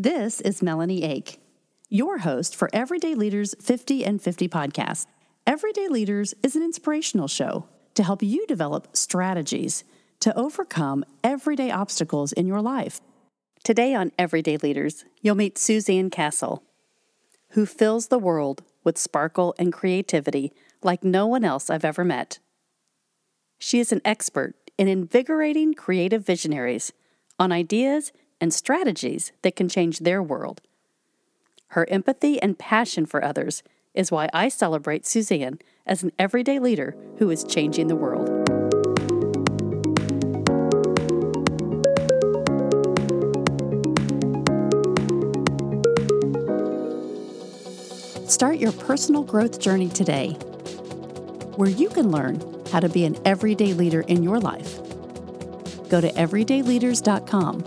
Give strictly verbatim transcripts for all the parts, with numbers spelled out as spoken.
This is Melanie Ake, your host for Everyday Leaders fifty and fifty podcast. Everyday Leaders is an inspirational show to help you develop strategies to overcome everyday obstacles in your life. Today on Everyday Leaders, you'll meet Suzanne Castle, who fills the world with sparkle and creativity like no one else I've ever met. She is an expert in invigorating creative visionaries on ideas and strategies that can change their world. Her empathy and passion for others is why I celebrate Suzanne as an everyday leader who is changing the world. Start your personal growth journey today, where you can learn how to be an everyday leader in your life. Go to everyday leaders dot com.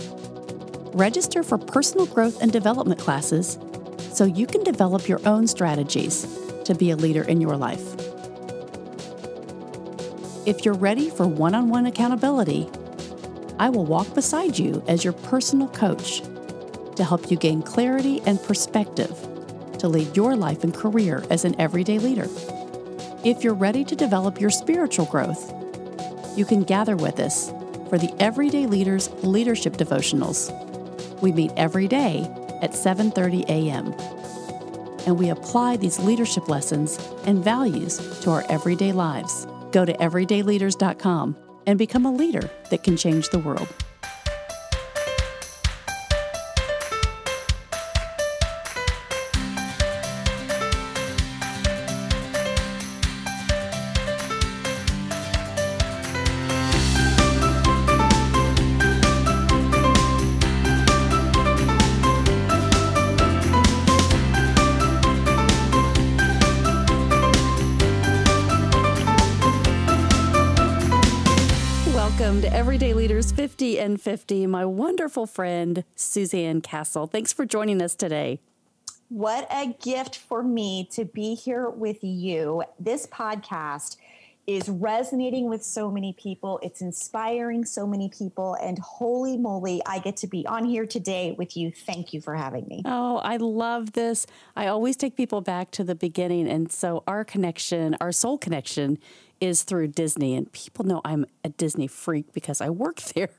Register for personal growth and development classes so you can develop your own strategies to be a leader in your life. If you're ready for one-on-one accountability, I will walk beside you as your personal coach to help you gain clarity and perspective to lead your life and career as an everyday leader. If you're ready to develop your spiritual growth, you can gather with us for the Everyday Leaders Leadership Devotionals. We meet every day at seven thirty a.m. and we apply these leadership lessons and values to our everyday lives. Go to everyday leaders dot com and become a leader that can change the world. Welcome to Everyday Leaders fifty and fifty, my wonderful friend, Suzanne Castle. Thanks for joining us today. What a gift for me to be here with you. This podcast is resonating with so many people. It's inspiring so many people. And holy moly, I get to be on here today with you. Thank you for having me. Oh, I love this. I always take people back to the beginning. And so our connection, our soul connection, is through Disney, and people know I'm a Disney freak because I work there,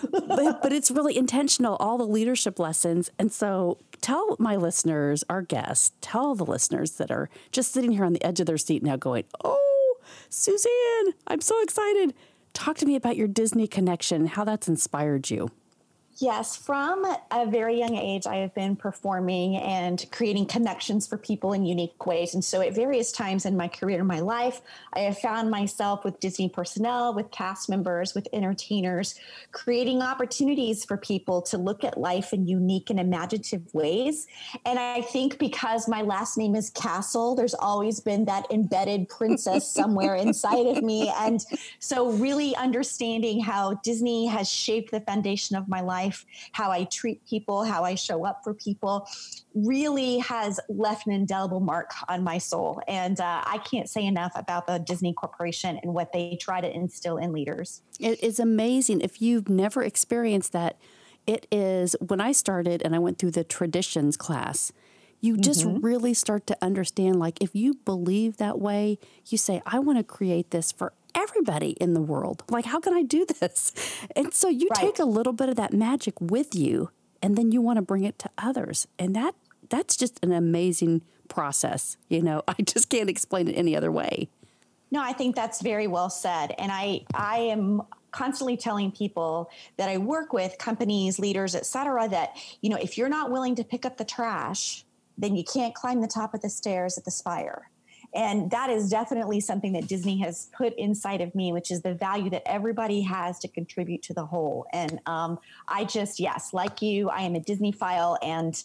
but, but it's really intentional, all the leadership lessons. And so tell my listeners, our guests, tell the listeners that are just sitting here on the edge of their seat now going, oh, Suzanne, I'm so excited. Talk to me about your Disney connection, how that's inspired you. Yes, from a very young age, I have been performing and creating connections for people in unique ways. And so at various times in my career, in my life, I have found myself with Disney personnel, with cast members, with entertainers, creating opportunities for people to look at life in unique and imaginative ways. And I think because my last name is Castle, there's always been that embedded princess somewhere inside of me. And so really understanding how Disney has shaped the foundation of my life, how I treat people, how I show up for people, really has left an indelible mark on my soul. And uh, I can't say enough about the Disney Corporation and what they try to instill in leaders. It is amazing. If you've never experienced that, it is, when I started and I went through the traditions class, you just mm-hmm. really start to understand, like, if you believe that way, you say, I want to create this for everybody in the world. Like, how can I do this? And so you right. take a little bit of that magic with you, and then you want to bring it to others. And that that's just an amazing process. You know, I just can't explain it any other way. No, I think that's very well said. And I, I am constantly telling people that I work with, companies, leaders, et cetera, that, you know, if you're not willing to pick up the trash, then you can't climb the top of the stairs at the Spire. And that is definitely something that Disney has put inside of me, which is the value that everybody has to contribute to the whole. And um, I just, yes, like you, I am a Disney-phile, and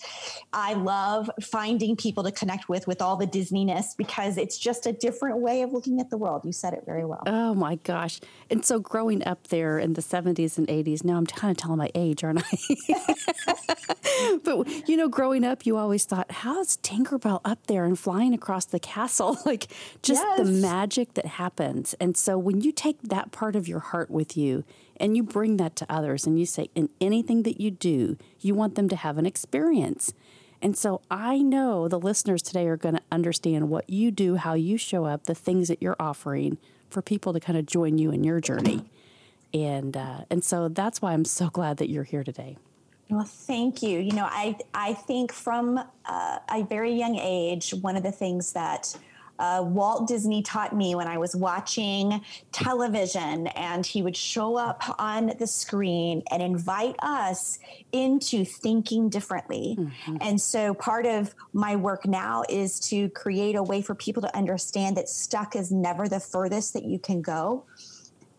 I love finding people to connect with, with all the Disneyness, because it's just a different way of looking at the world. You said it very well. Oh my gosh. And so growing up there in the seventies and eighties, now I'm kind of telling my age, aren't I? But you know, growing up, you always thought, how's Tinkerbell up there and flying across the castle? Like, just yes. the magic that happens. And so when you take that part of your heart with you And you bring that to others and you say, in anything that you do, you want them to have an experience. And so I know the listeners today are going to understand what you do, how you show up, the things that you're offering for people to kind of join you in your journey. And uh, and so that's why I'm so glad that you're here today. Well, thank you. You know, I, I think from uh, a very young age, one of the things that Uh, Walt Disney taught me when I was watching television, and he would show up on the screen and invite us into thinking differently. Mm-hmm. And so part of my work now is to create a way for people to understand that stuck is never the furthest that you can go.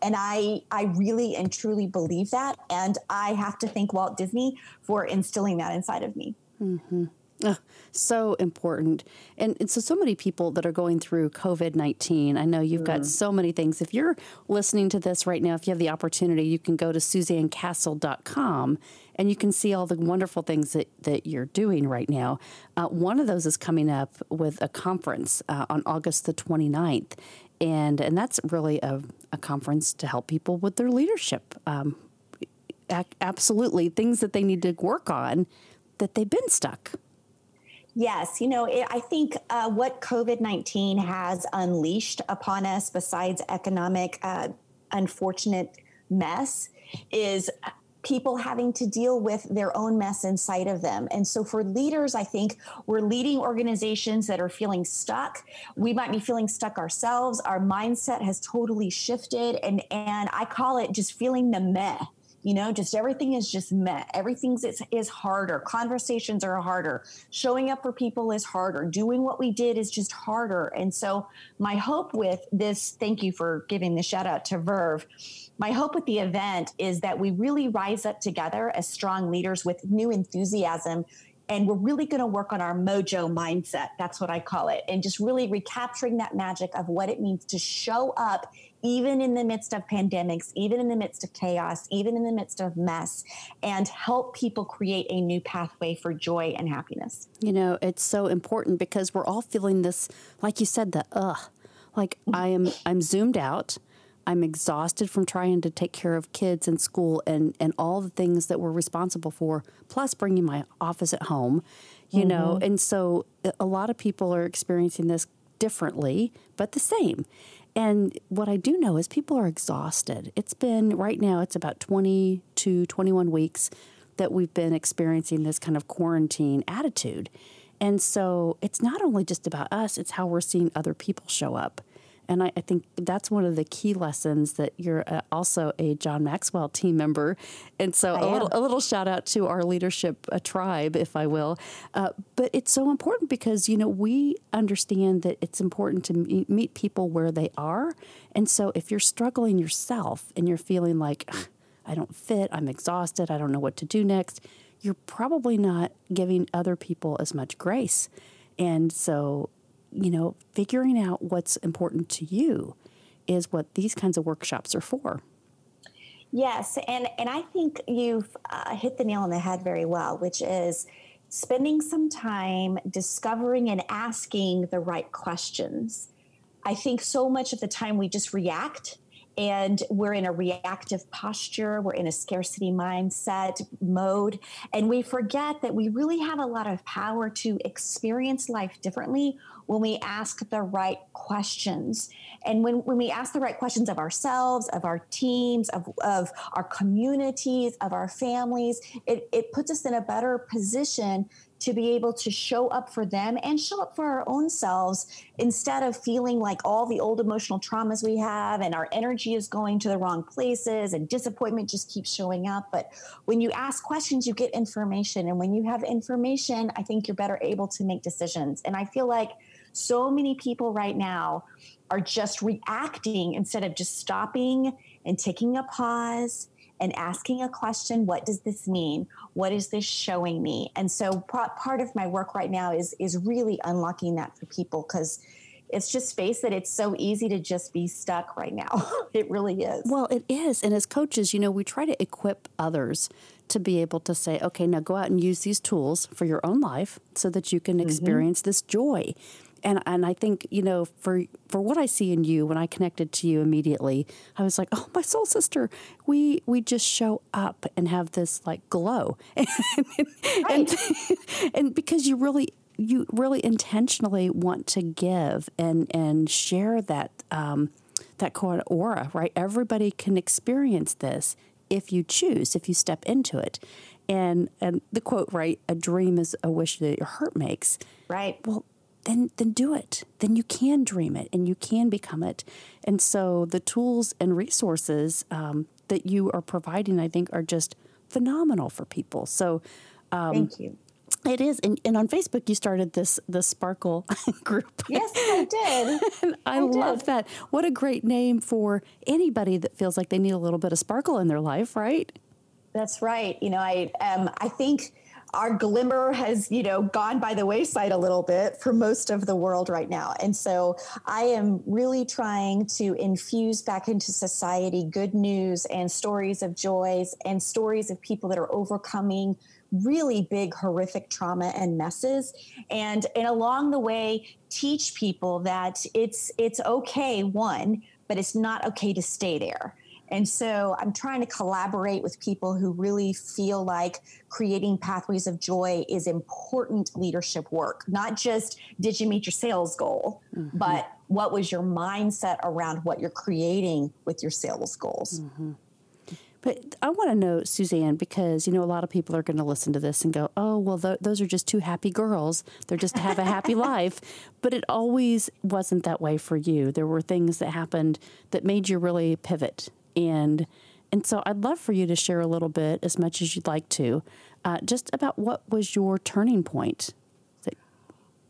And I, I really and truly believe that. And I have to thank Walt Disney for instilling that inside of me. Mm-hmm. Oh, so important. And, and so, so many people that are going through COVID nineteen, I know you've got so many things. If you're listening to this right now, if you have the opportunity, you can go to Suzanne Castle dot com and you can see all the wonderful things that, that you're doing right now. Uh, one of those is coming up with a conference uh, on August the twenty-ninth. And, and that's really a, a conference to help people with their leadership. Um, a- absolutely. Things that they need to work on that they've been stuck. Yes. You know, it, I think uh, what COVID nineteen has unleashed upon us, besides economic uh, unfortunate mess, is people having to deal with their own mess inside of them. And so for leaders, I think we're leading organizations that are feeling stuck. We might be feeling stuck ourselves. Our mindset has totally shifted. And, and I call it just feeling the meh. You know, just everything is just meh. Everything's is, is harder. Conversations are harder. Showing up for people is harder. Doing what we did is just harder. And so my hope with this, thank you for giving the shout out to Verve. My hope with the event is that we really rise up together as strong leaders with new enthusiasm. And we're really going to work on our mojo mindset. That's what I call it. And just really recapturing that magic of what it means to show up even in the midst of pandemics, even in the midst of chaos, even in the midst of mess, and help people create a new pathway for joy and happiness. You know, it's so important because we're all feeling this, like you said, the ugh, like I am, I'm zoomed out. I'm exhausted from trying to take care of kids in school and, and all the things that we're responsible for, plus bringing my office at home, you mm-hmm. know. And so a lot of people are experiencing this differently, but the same. And what I do know is people are exhausted. It's been, right now, it's about twenty-two, twenty-one weeks that we've been experiencing this kind of quarantine attitude. And so it's not only just about us, it's how we're seeing other people show up. And I, I think that's one of the key lessons that you're also a John Maxwell team member. And so a little, a little shout out to our leadership uh, tribe, if I will. Uh, but it's so important because, you know, we understand that it's important to meet, meet people where they are. And so if you're struggling yourself and you're feeling like, I don't fit, I'm exhausted, I don't know what to do next, you're probably not giving other people as much grace. And so you know, figuring out what's important to you is what these kinds of workshops are for. Yes. And, and I think you've uh, hit the nail on the head very well, which is spending some time discovering and asking the right questions. I think so much of the time we just react and we're in a reactive posture. We're in a scarcity mindset mode. And we forget that we really have a lot of power to experience life differently when we ask the right questions. And when, when we ask the right questions of ourselves, of our teams, of, of our communities, of our families, it, it puts us in a better position to be able to show up for them and show up for our own selves instead of feeling like all the old emotional traumas we have and our energy is going to the wrong places and disappointment just keeps showing up. But when you ask questions, you get information. And when you have information, I think you're better able to make decisions. And I feel like so many people right now are just reacting instead of just stopping and taking a pause and asking a question. What does this mean? What is this showing me? And so part of my work right now is, is really unlocking that for people, because it's just space that it's so easy to just be stuck right now. It really is. Well, it is. And as coaches, you know, we try to equip others to be able to say, okay, now go out and use these tools for your own life so that you can experience mm-hmm. this joy. And and I think, you know, for for what I see in you, when I connected to you immediately, I was like, oh, my soul sister, we we just show up and have this like glow. and, right. and and because you really you really intentionally want to give and and share that um that core aura, right? Everybody can experience this if you choose, if you step into it. And and the quote, right, a dream is a wish that your heart makes. Right. Well, Then, then do it. Then you can dream it and you can become it. And so the tools and resources um, that you are providing, I think, are just phenomenal for people. So um, thank you. It is. And, and on Facebook, you started this the Sparkle group. Yes, I did. and I, I love did. that. What a great name for anybody that feels like they need a little bit of sparkle in their life, right? That's right. You know, I um, I think... our glimmer has, you know, gone by the wayside a little bit for most of the world right now. And so I am really trying to infuse back into society good news and stories of joys and stories of people that are overcoming really big, horrific trauma and messes. And, and along the way, teach people that it's, it's okay, one, but it's not okay to stay there. And so I'm trying to collaborate with people who really feel like creating pathways of joy is important leadership work, not just did you meet your sales goal, mm-hmm. but what was your mindset around what you're creating with your sales goals? Mm-hmm. But I want to know, Suzanne, because, you know, a lot of people are going to listen to this and go, oh, well, th- those are just two happy girls. They're just to have a happy life. But it always wasn't that way for you. There were things that happened that made you really pivot. And and so I'd love for you to share a little bit, as much as you'd like to, uh, just about what was your turning point.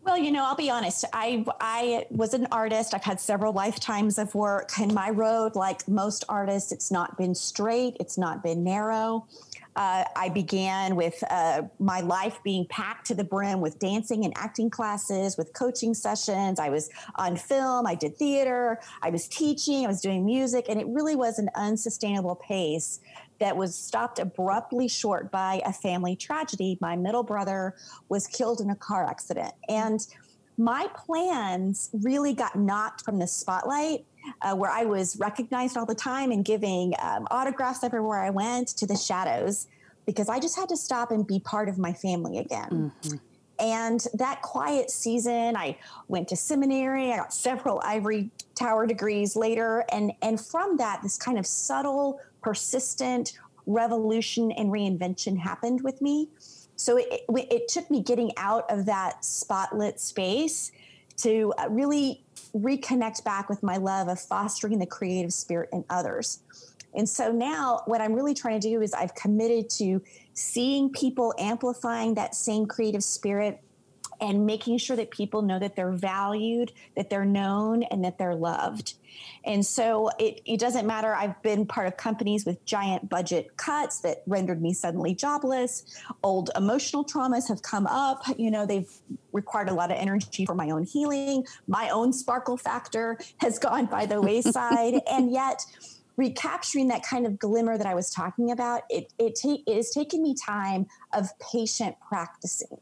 Well, you know, I'll be honest. I I was an artist. I've had several lifetimes of work. And my road, like most artists, it's not been straight. It's not been narrow. Uh, I began with uh, my life being packed to the brim with dancing and acting classes, with coaching sessions. I was on film. I did theater. I was teaching. I was doing music. And it really was an unsustainable pace that was stopped abruptly short by a family tragedy. My middle brother was killed in a car accident. And my plans really got knocked from the spotlight. Uh, where I was recognized all the time and giving um, autographs everywhere I went, to the shadows, because I just had to stop and be part of my family again. Mm-hmm. And that quiet season, I went to seminary. I got several ivory tower degrees later. And, and from that, this kind of subtle, persistent revolution and reinvention happened with me. So it, it, it took me getting out of that spotlit space to really reconnect back with my love of fostering the creative spirit in others. And so now what I'm really trying to do is I've committed to seeing people amplifying that same creative spirit and making sure that people know that they're valued, that they're known, and that they're loved. And so it, it doesn't matter. I've been part of companies with giant budget cuts that rendered me suddenly jobless. Old emotional traumas have come up. You know, they've required a lot of energy for my own healing. My own sparkle factor has gone by the wayside. And yet recapturing that kind of glimmer that I was talking about, it it, ta- it has taken me time of patient practicing.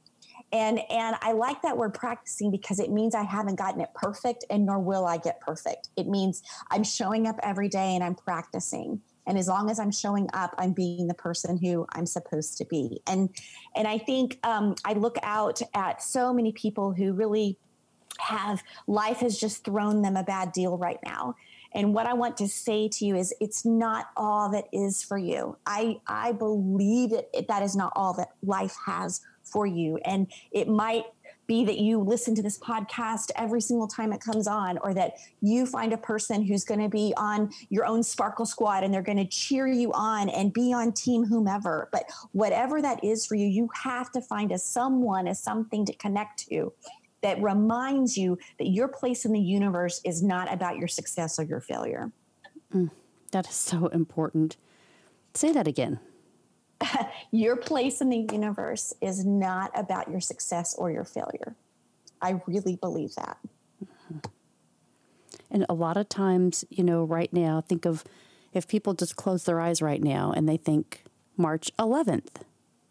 And and I like that word practicing, because it means I haven't gotten it perfect, and nor will I get perfect. It means I'm showing up every day and I'm practicing. And as long as I'm showing up, I'm being the person who I'm supposed to be. And and I think um, I look out at so many people who really have life has just thrown them a bad deal right now. And what I want to say to you is it's not all that is for you. I, I believe that that is not all that life has for you. And it might be that you listen to this podcast every single time it comes on, or that you find a person who's going to be on your own Sparkle Squad and they're going to cheer you on and be on team whomever. But whatever that is for you, you have to find a someone, a something to connect to that reminds you that your place in the universe is not about your success or your failure. Mm, that is so important. Say that again. Your place in the universe is not about your success or your failure. I really believe that. Mm-hmm. And a lot of times, you know, right now, think of if people just close their eyes right now and they think March eleventh,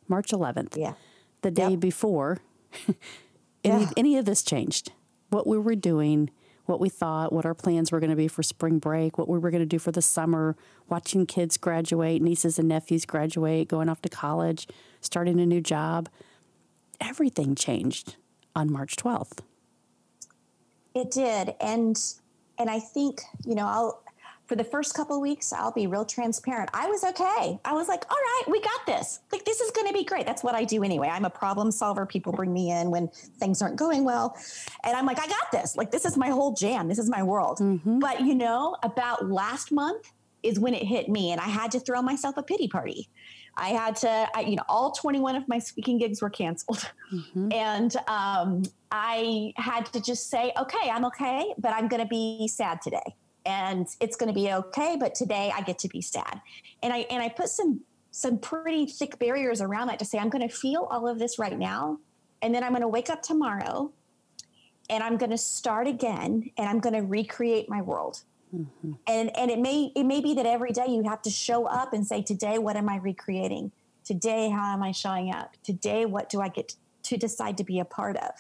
March eleventh, yeah, the day yep. before any, yeah. any of this changed, what we were doing, what we thought, what our plans were going to be for spring break, what we were going to do for the summer, watching kids graduate, nieces and nephews graduate, going off to college, starting a new job. Everything changed on March twelfth. It did. And and I think, you know, I'll for the first couple of weeks, I'll be real transparent. I was okay. I was like, all right, we got this. Like, this is going to be great. That's what I do anyway. I'm a problem solver. People bring me in when things aren't going well. And I'm like, I got this. Like, this is my whole jam. This is my world. Mm-hmm. But, you know, about last month is when it hit me. And I had to throw myself a pity party. I had to, I, you know, all twenty-one of my speaking gigs were canceled. Mm-hmm. And um, I had to just say, okay, I'm okay, but I'm going to be sad today. And it's going to be okay, but today I get to be sad. And I and I put some some pretty thick barriers around that to say, I'm going to feel all of this right now. And then I'm going to wake up tomorrow and I'm going to start again and I'm going to recreate my world. Mm-hmm. And and it may it may be that every day you have to show up and say, today, what am I recreating? Today, how am I showing up? Today, what do I get to decide to be a part of?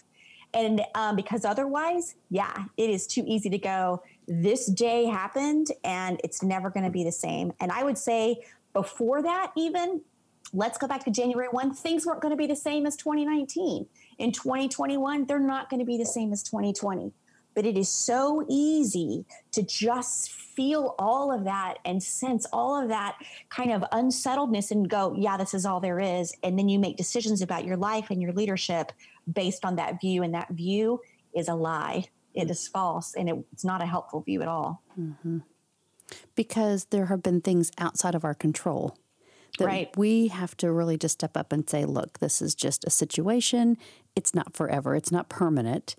And um, because otherwise, yeah, it is too easy to go, this day happened and it's never going to be the same. And I would say before that, even let's go back to January first, things weren't going to be the same as twenty nineteen. In twenty twenty-one, they're not going to be the same as twenty twenty. But it is so easy to just feel all of that and sense all of that kind of unsettledness and go, yeah, this is all there is. And then you make decisions about your life and your leadership based on that view. And that view is a lie. It is false. And it, it's not a helpful view at all. Mm-hmm. Because there have been things outside of our control that right. we have to really just step up and say, look, this is just a situation. It's not forever. It's not permanent.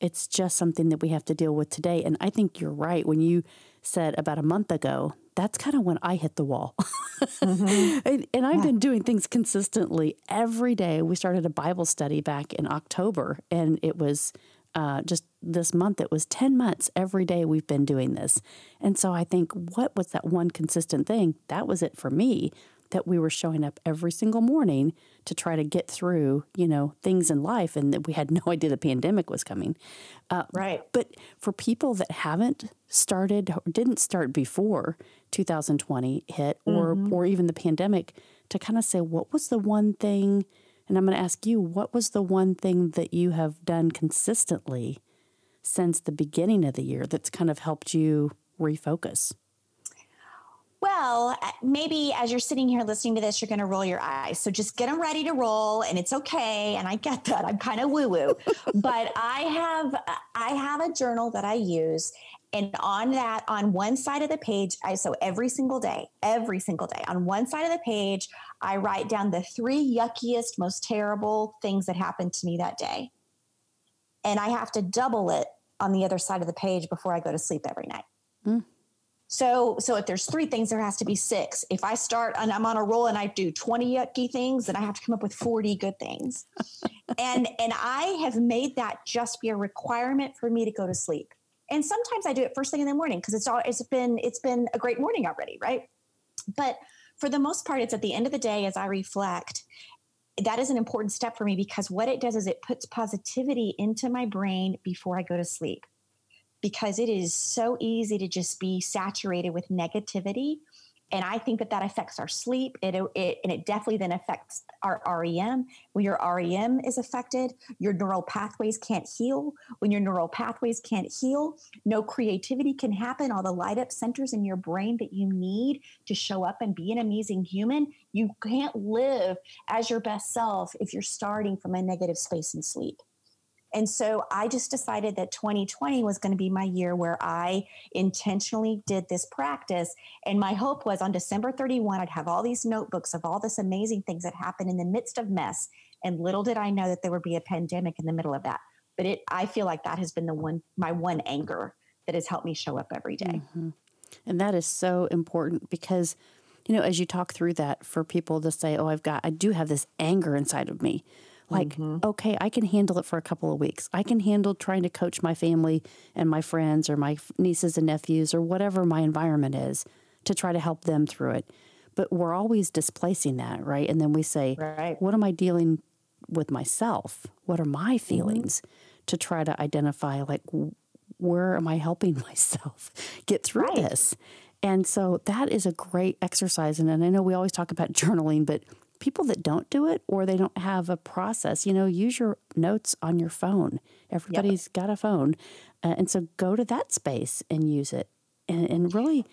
It's just something that we have to deal with today. And I think you're right. When you said about a month ago, that's kind of when I hit the wall. Mm-hmm. and, and I've yeah. been doing things consistently every day. We started a Bible study back in October, and it was uh, just this month. It was ten months every day we've been doing this. And so I think, what was that one consistent thing? That was it for me, that we were showing up every single morning to try to get through, you know, things in life, and that we had no idea the pandemic was coming. Uh, right. But for people that haven't started, didn't start before two thousand twenty hit, or mm-hmm. or even the pandemic, to kind of say, what was the one thing, and I'm going to ask you, what was the one thing that you have done consistently since the beginning of the year that's kind of helped you refocus? Well, maybe as you're sitting here listening to this, you're going to roll your eyes. So just get them ready to roll, and it's okay. And I get that. I'm kind of woo-woo, but I have, I have a journal that I use. And on that, on one side of the page, I, so every single day, every single day on one side of the page, I write down the three yuckiest, most terrible things that happened to me that day. And I have to double it on the other side of the page before I go to sleep every night. Mm. So, so if there's three things, there has to be six. If I start and I'm on a roll and I do twenty yucky things, then I have to come up with forty good things. and, and I have made that just be a requirement for me to go to sleep. And sometimes I do it first thing in the morning, 'cause it's all, it's been, it's been a great morning already. Right. But for the most part, it's at the end of the day, as I reflect, that is an important step for me, because what it does is it puts positivity into my brain before I go to sleep. Because it is so easy to just be saturated with negativity. And I think that that affects our sleep. It, it and it definitely then affects our R E M. When your R E M is affected, your neural pathways can't heal. When your neural pathways can't heal, no creativity can happen. All the light up centers in your brain that you need to show up and be an amazing human. You can't live as your best self if you're starting from a negative space in sleep. And so I just decided that twenty twenty was going to be my year where I intentionally did this practice. And my hope was on December thirty-first, I'd have all these notebooks of all this amazing things that happened in the midst of mess. And little did I know that there would be a pandemic in the middle of that. But it, I feel like that has been the one, my one anchor that has helped me show up every day. Mm-hmm. And that is so important, because, you know, as you talk through that, for people to say, oh, I've got, I do have this anger inside of me. Like, mm-hmm. okay, I can handle it for a couple of weeks. I can handle trying to coach my family and my friends or my nieces and nephews or whatever my environment is to try to help them through it. But we're always displacing that, right? And then we say, right. what am I dealing with myself? What are my feelings? Mm-hmm. To try to identify, like, where am I helping myself get through right. this? And so that is a great exercise. And, and I know we always talk about journaling, but people that don't do it or they don't have a process, you know, use your notes on your phone. Everybody's yep. got a phone. Uh, and so go to that space and use it. And, and really,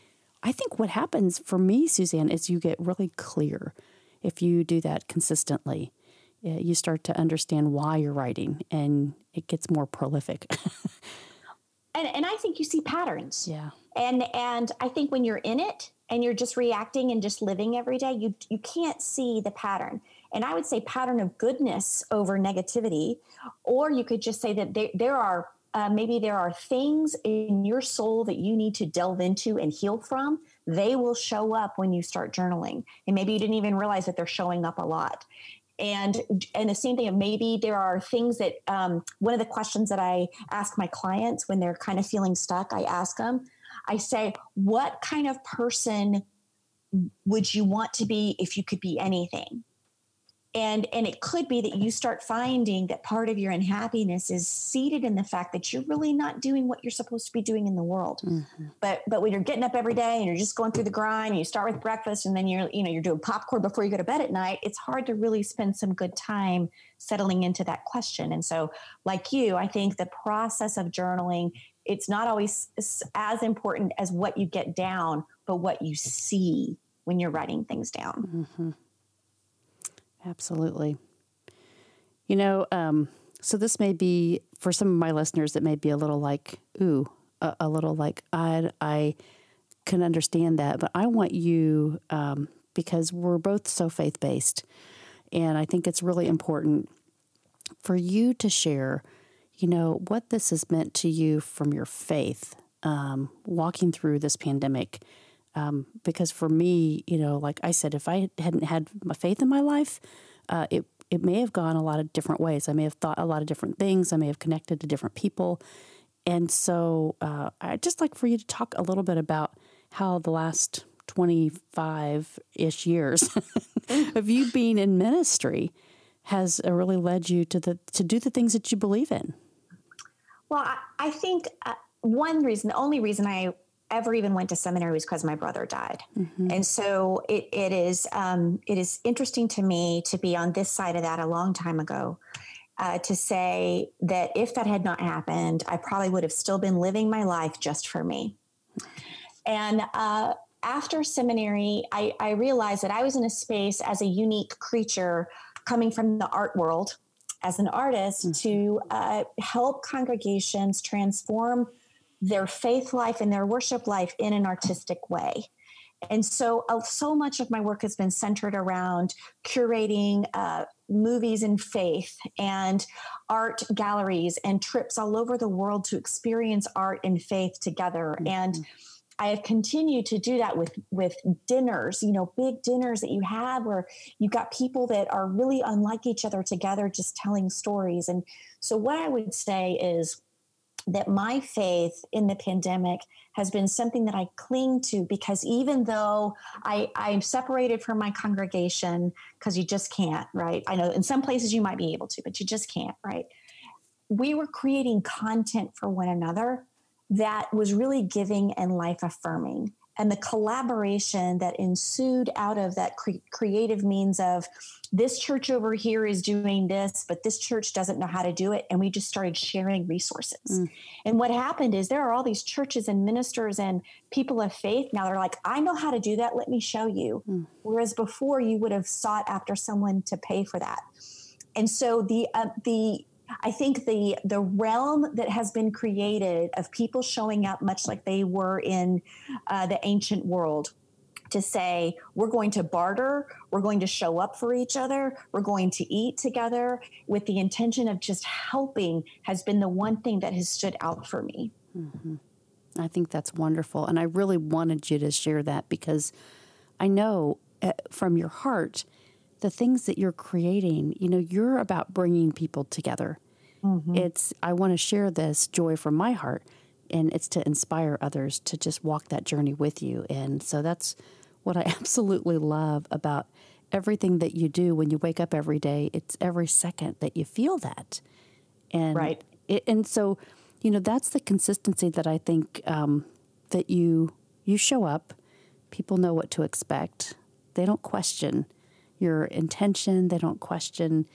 I think what happens for me, Suzanne, is you get really clear. If you do that consistently, you start to understand why you're writing and it gets more prolific. And, and I think you see patterns. Yeah. And and I think when you're in it and you're just reacting and just living every day, you you can't see the pattern. And I would say pattern of goodness over negativity, or you could just say that there, there are uh, maybe there are things in your soul that you need to delve into and heal from. They will show up when you start journaling. And maybe you didn't even realize that they're showing up a lot. And and the same thing of maybe there are things that um, one of the questions that I ask my clients when they're kind of feeling stuck, I ask them, I say, what kind of person would you want to be if you could be anything? And and it could be that you start finding that part of your unhappiness is seated in the fact that you're really not doing what you're supposed to be doing in the world. Mm-hmm. But but when you're getting up every day and you're just going through the grind, and you start with breakfast and then you're you know you're doing popcorn before you go to bed at night, it's hard to really spend some good time settling into that question. And so, like you, I think the process of journaling, it's not always as important as what you get down, but what you see when you're writing things down. Mm-hmm. Absolutely. You know, um, so this may be, for some of my listeners, it may be a little like, ooh, a, a little like, I, I can understand that. But I want you, um, because we're both so faith-based, and I think it's really important for you to share, you know, what this has meant to you from your faith, um, walking through this pandemic. Um, because for me, you know, like I said, if I hadn't had my faith in my life, uh, it, it may have gone a lot of different ways. I may have thought a lot of different things. I may have connected to different people. And so uh, I'd just like for you to talk a little bit about how the last twenty-five-ish years of you being in ministry has really led you to the to do the things that you believe in. Well, I, I think uh, one reason, the only reason I ever even went to seminary was because my brother died. Mm-hmm. And so it, it is, um, it is interesting to me to be on this side of that a long time ago, uh, to say that if that had not happened, I probably would have still been living my life just for me. And, uh, after seminary, I, I realized that I was in a space as a unique creature coming from the art world as an artist mm-hmm. to, uh, help congregations transform their faith life and their worship life in an artistic way. And so, uh, so much of my work has been centered around curating uh, movies in faith and art galleries and trips all over the world to experience art and faith together. Mm-hmm. And I have continued to do that with, with dinners, you know, big dinners that you have where you've got people that are really unlike each other together, just telling stories. And so what I would say is that my faith in the pandemic has been something that I cling to, because even though I, I'm separated from my congregation, because you just can't, right? I know in some places you might be able to, but you just can't, right? We were creating content for one another that was really giving and life affirming. And the collaboration that ensued out of that cre- creative means of this church over here is doing this, but this church doesn't know how to do it. And we just started sharing resources. Mm. And what happened is there are all these churches and ministers and people of faith. Now they're like, I know how to do that. Let me show you. Mm. Whereas before you would have sought after someone to pay for that. And so the, uh, the, I think the, the realm that has been created of people showing up much like they were in uh, the ancient world to say, we're going to barter, we're going to show up for each other, we're going to eat together with the intention of just helping has been the one thing that has stood out for me. Mm-hmm. I think that's wonderful. And I really wanted you to share that because I know from your heart the things that you're creating, you know, you're about bringing people together. Mm-hmm. It's, I want to share this joy from my heart, and it's to inspire others to just walk that journey with you. And so that's what I absolutely love about everything that you do. When you wake up every day, it's every second that you feel that. And right. It, and so, you know, that's the consistency that I think um, that you you show up. People know what to expect. They don't question your intention. They don't question,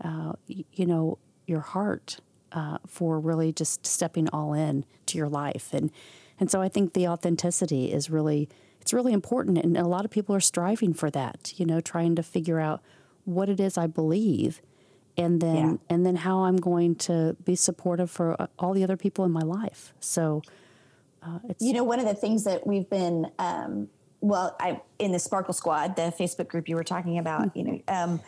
uh, you know, your heart uh, for really just stepping all in to your life. And and so I think the authenticity is really, it's really important. And a lot of people are striving for that, you know, trying to figure out what it is I believe, and then yeah. and then how I'm going to be supportive for all the other people in my life. So, uh, it's, you know, one of the things that we've been, um, well, I in the Sparkle Squad, the Facebook group you were talking about, you know, um,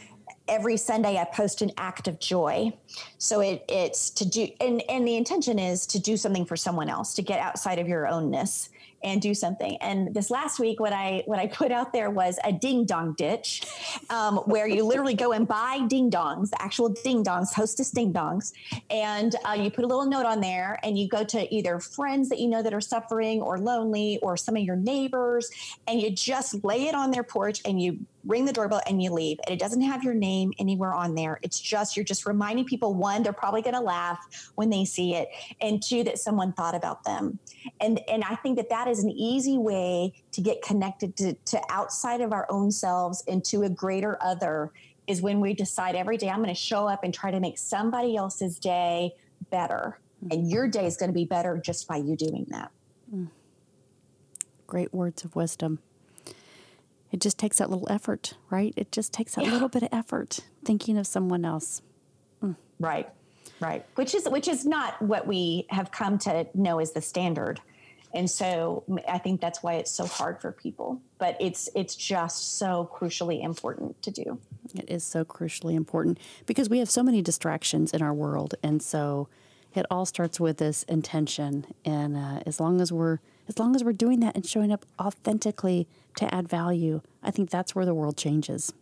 every Sunday I post an act of joy. So it it's to do, and, and the intention is to do something for someone else, to get outside of your ownness and do something. And this last week, what I what I put out there was a ding dong ditch, um, where you literally go and buy ding dongs, the actual ding dongs, Hostess ding dongs. And uh, you put a little note on there, and you go to either friends that you know that are suffering or lonely, or some of your neighbors, and you just lay it on their porch, and you ring the doorbell and you leave. And it doesn't have your name anywhere on there. It's just, you're just reminding people, one, they're probably going to laugh when they see it, and two, that someone thought about them. And and I think that that is an easy way to get connected to, to outside of our own selves and to a greater other, is when we decide every day, I'm going to show up and try to make somebody else's day better. Mm-hmm. And your day is going to be better just by you doing that. Mm. Great words of wisdom. It just takes that little effort, right? It just takes that yeah. little bit of effort, thinking of someone else. Mm. Right, right. Which is which is not what we have come to know as the standard. And so I think that's why it's so hard for people. But it's it's just so crucially important to do. It is so crucially important because we have so many distractions in our world. And so it all starts with this intention. And uh, as long as we're As long as we're doing that and showing up authentically to add value, I think that's where the world changes.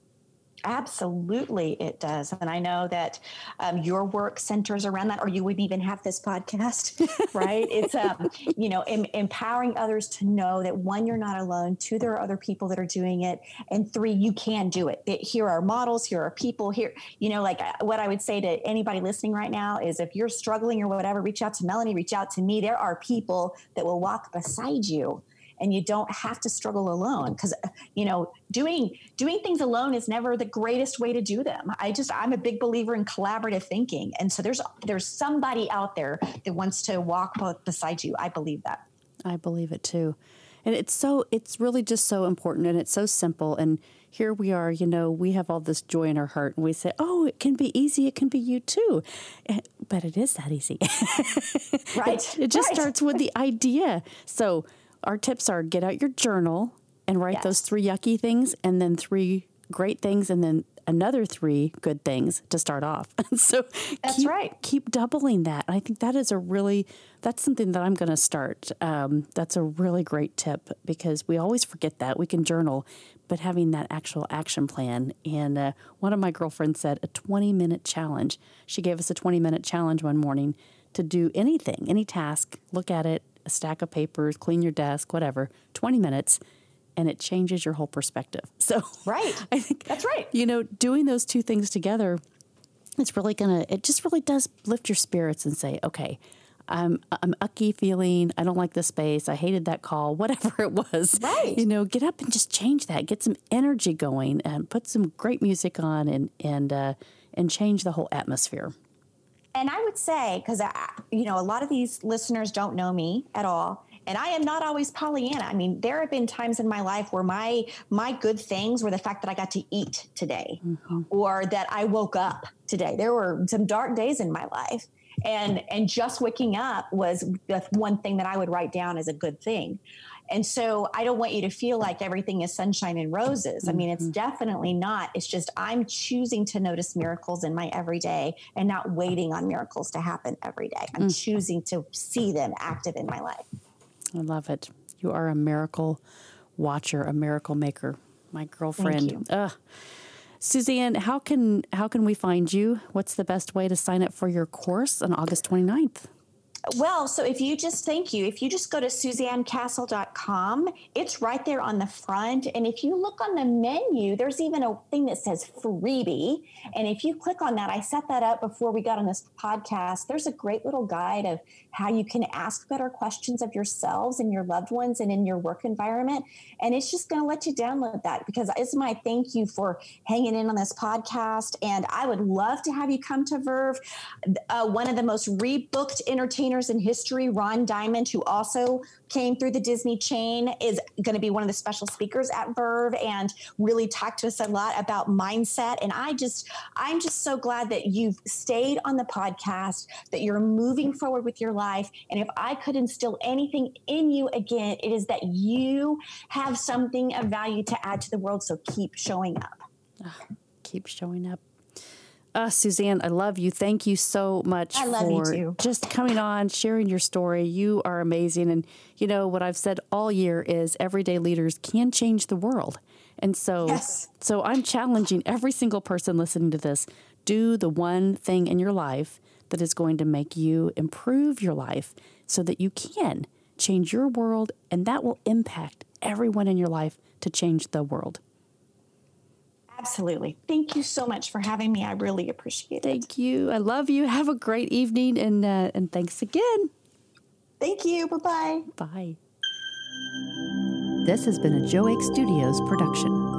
Absolutely, it does. And I know that um, your work centers around that, or you wouldn't even have this podcast, right? It's, um, you know, em- empowering others to know that, one, you're not alone, two, there are other people that are doing it, and three, you can do it. That here are models, here are people, here, you know, like uh, what I would say to anybody listening right now is, if you're struggling or whatever, reach out to Melanie, reach out to me. There are people that will walk beside you. And you don't have to struggle alone, because, you know, doing doing things alone is never the greatest way to do them. I just I'm a big believer in collaborative thinking. And so there's there's somebody out there that wants to walk beside you. I believe that. I believe it, too. And it's so it's really just so important, and it's so simple. And here we are, you know, we have all this joy in our heart, and we say, oh, it can be easy. It can be you, too. But it is that easy. Right. It, it just right. starts with the idea. So our tips are, get out your journal and write yes. those three yucky things, and then three great things, and then another three good things to start off. So that's keep, right. Keep doubling that. I think that is a really, that's something that I'm going to start. Um, that's a really great tip, because we always forget that we can journal, but having that actual action plan. And uh, one of my girlfriends said a twenty minute challenge. She gave us a twenty minute challenge one morning to do anything, any task, look at it, a stack of papers, clean your desk, whatever, twenty minutes, and it changes your whole perspective. So right. I think that's right. You know, doing those two things together, it's really going to, it just really does lift your spirits and say, okay, I'm, I'm ucky feeling. I don't like this space. I hated that call, whatever it was, right. You know, get up and just change that, get some energy going, and put some great music on, and, and, uh, and change the whole atmosphere. And I would say, because, you know, a lot of these listeners don't know me at all, and I am not always Pollyanna. I mean, there have been times in my life where my my good things were the fact that I got to eat today, mm-hmm. or that I woke up today. There were some dark days in my life. And and just waking up was the one thing that I would write down as a good thing. And so I don't want you to feel like everything is sunshine and roses. I mean, it's definitely not. It's just, I'm choosing to notice miracles in my everyday and not waiting on miracles to happen every day. I'm mm. choosing to see them active in my life. I love it. You are a miracle watcher, a miracle maker, my girlfriend. Thank you. Ugh. Suzanne, how can how can we find you? What's the best way to sign up for your course on August twenty-ninth? Well, so if you just, thank you, if you just go to Suzanne Castle dot com, it's right there on the front. And if you look on the menu, there's even a thing that says freebie. And if you click on that, I set that up before we got on this podcast. There's a great little guide of how you can ask better questions of yourselves and your loved ones and in your work environment. And it's just going to let you download that, because it's my thank you for hanging in on this podcast. And I would love to have you come to Verve. Uh, one of the most rebooked entertainers in history, Ron Diamond, who also came through the Disney chain, is going to be one of the special speakers at Verve and really talked to us a lot about mindset. And I just, I'm just so glad that you've stayed on the podcast, that you're moving forward with your life. And if I could instill anything in you again, it is that you have something of value to add to the world. So keep showing up. Oh, keep showing up. Uh, Suzanne, I love you. Thank you so much I love for you too. Just coming on, sharing your story. You are amazing. And, you know, what I've said all year is everyday leaders can change the world. And so, yes. so I'm challenging every single person listening to this, do the one thing in your life that is going to make you improve your life so that you can change your world. And that will impact everyone in your life to change the world. Absolutely. Thank you so much for having me. I really appreciate it. Thank you. I love you. Have a great evening, and uh, and thanks again. Thank you. Bye-bye. Bye. This has been a Joe Ake Studios production.